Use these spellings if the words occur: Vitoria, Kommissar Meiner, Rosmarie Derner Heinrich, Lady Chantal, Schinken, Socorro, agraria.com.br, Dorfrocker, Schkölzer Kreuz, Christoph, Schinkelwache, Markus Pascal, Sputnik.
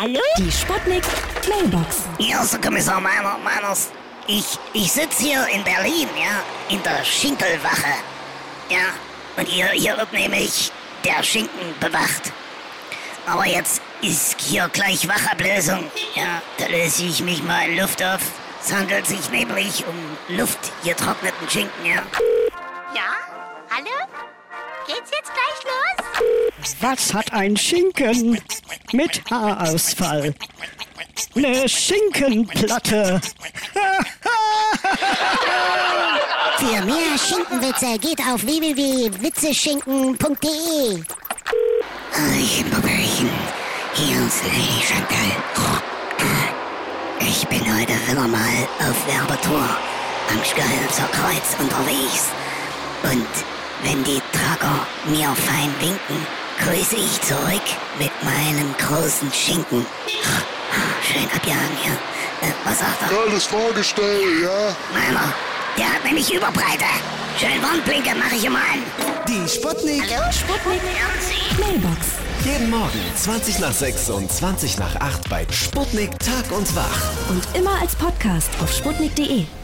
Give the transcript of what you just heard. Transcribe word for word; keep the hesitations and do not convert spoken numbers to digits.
Hallo? Die Sputnik Mailbox. Hier ist der Kommissar Meiner, Meiners. Ich, ich sitze hier in Berlin, ja, in der Schinkelwache. Ja, und hier, hier wird nämlich der Schinken bewacht. Aber jetzt ist hier gleich Wachablösung. Ja, da löse ich mich mal in Luft auf. Es handelt sich nämlich um luftgetrockneten Schinken, ja. Ja? Hallo? Geht's jetzt gleich los? Was hat ein Schinken mit Haarausfall? Eine Schinkenplatte. Für mehr Schinkenwitze geht auf w w w punkt witzeschinken punkt d e. Hallöchen, Popöchen. Hier ist Lady Chantal. Ich bin heute wieder mal auf Werbetour am Schkölzer Kreuz unterwegs. Und wenn die Trucker mir fein winken, grüße ich zurück mit meinem großen Schinken. Schön abgehangen hier. Äh, was sagt er? Alles vorgestellt, ja? Meiner, der hat nämlich Überbreite. Schön Warnblinker mache ich immer an. Die Sputnik. Hallo, Sputnik. Mailbox. Jeden Morgen zwanzig nach sechs und zwanzig nach acht bei Sputnik Tag und Wach. Und immer als Podcast auf sputnik punkt d e.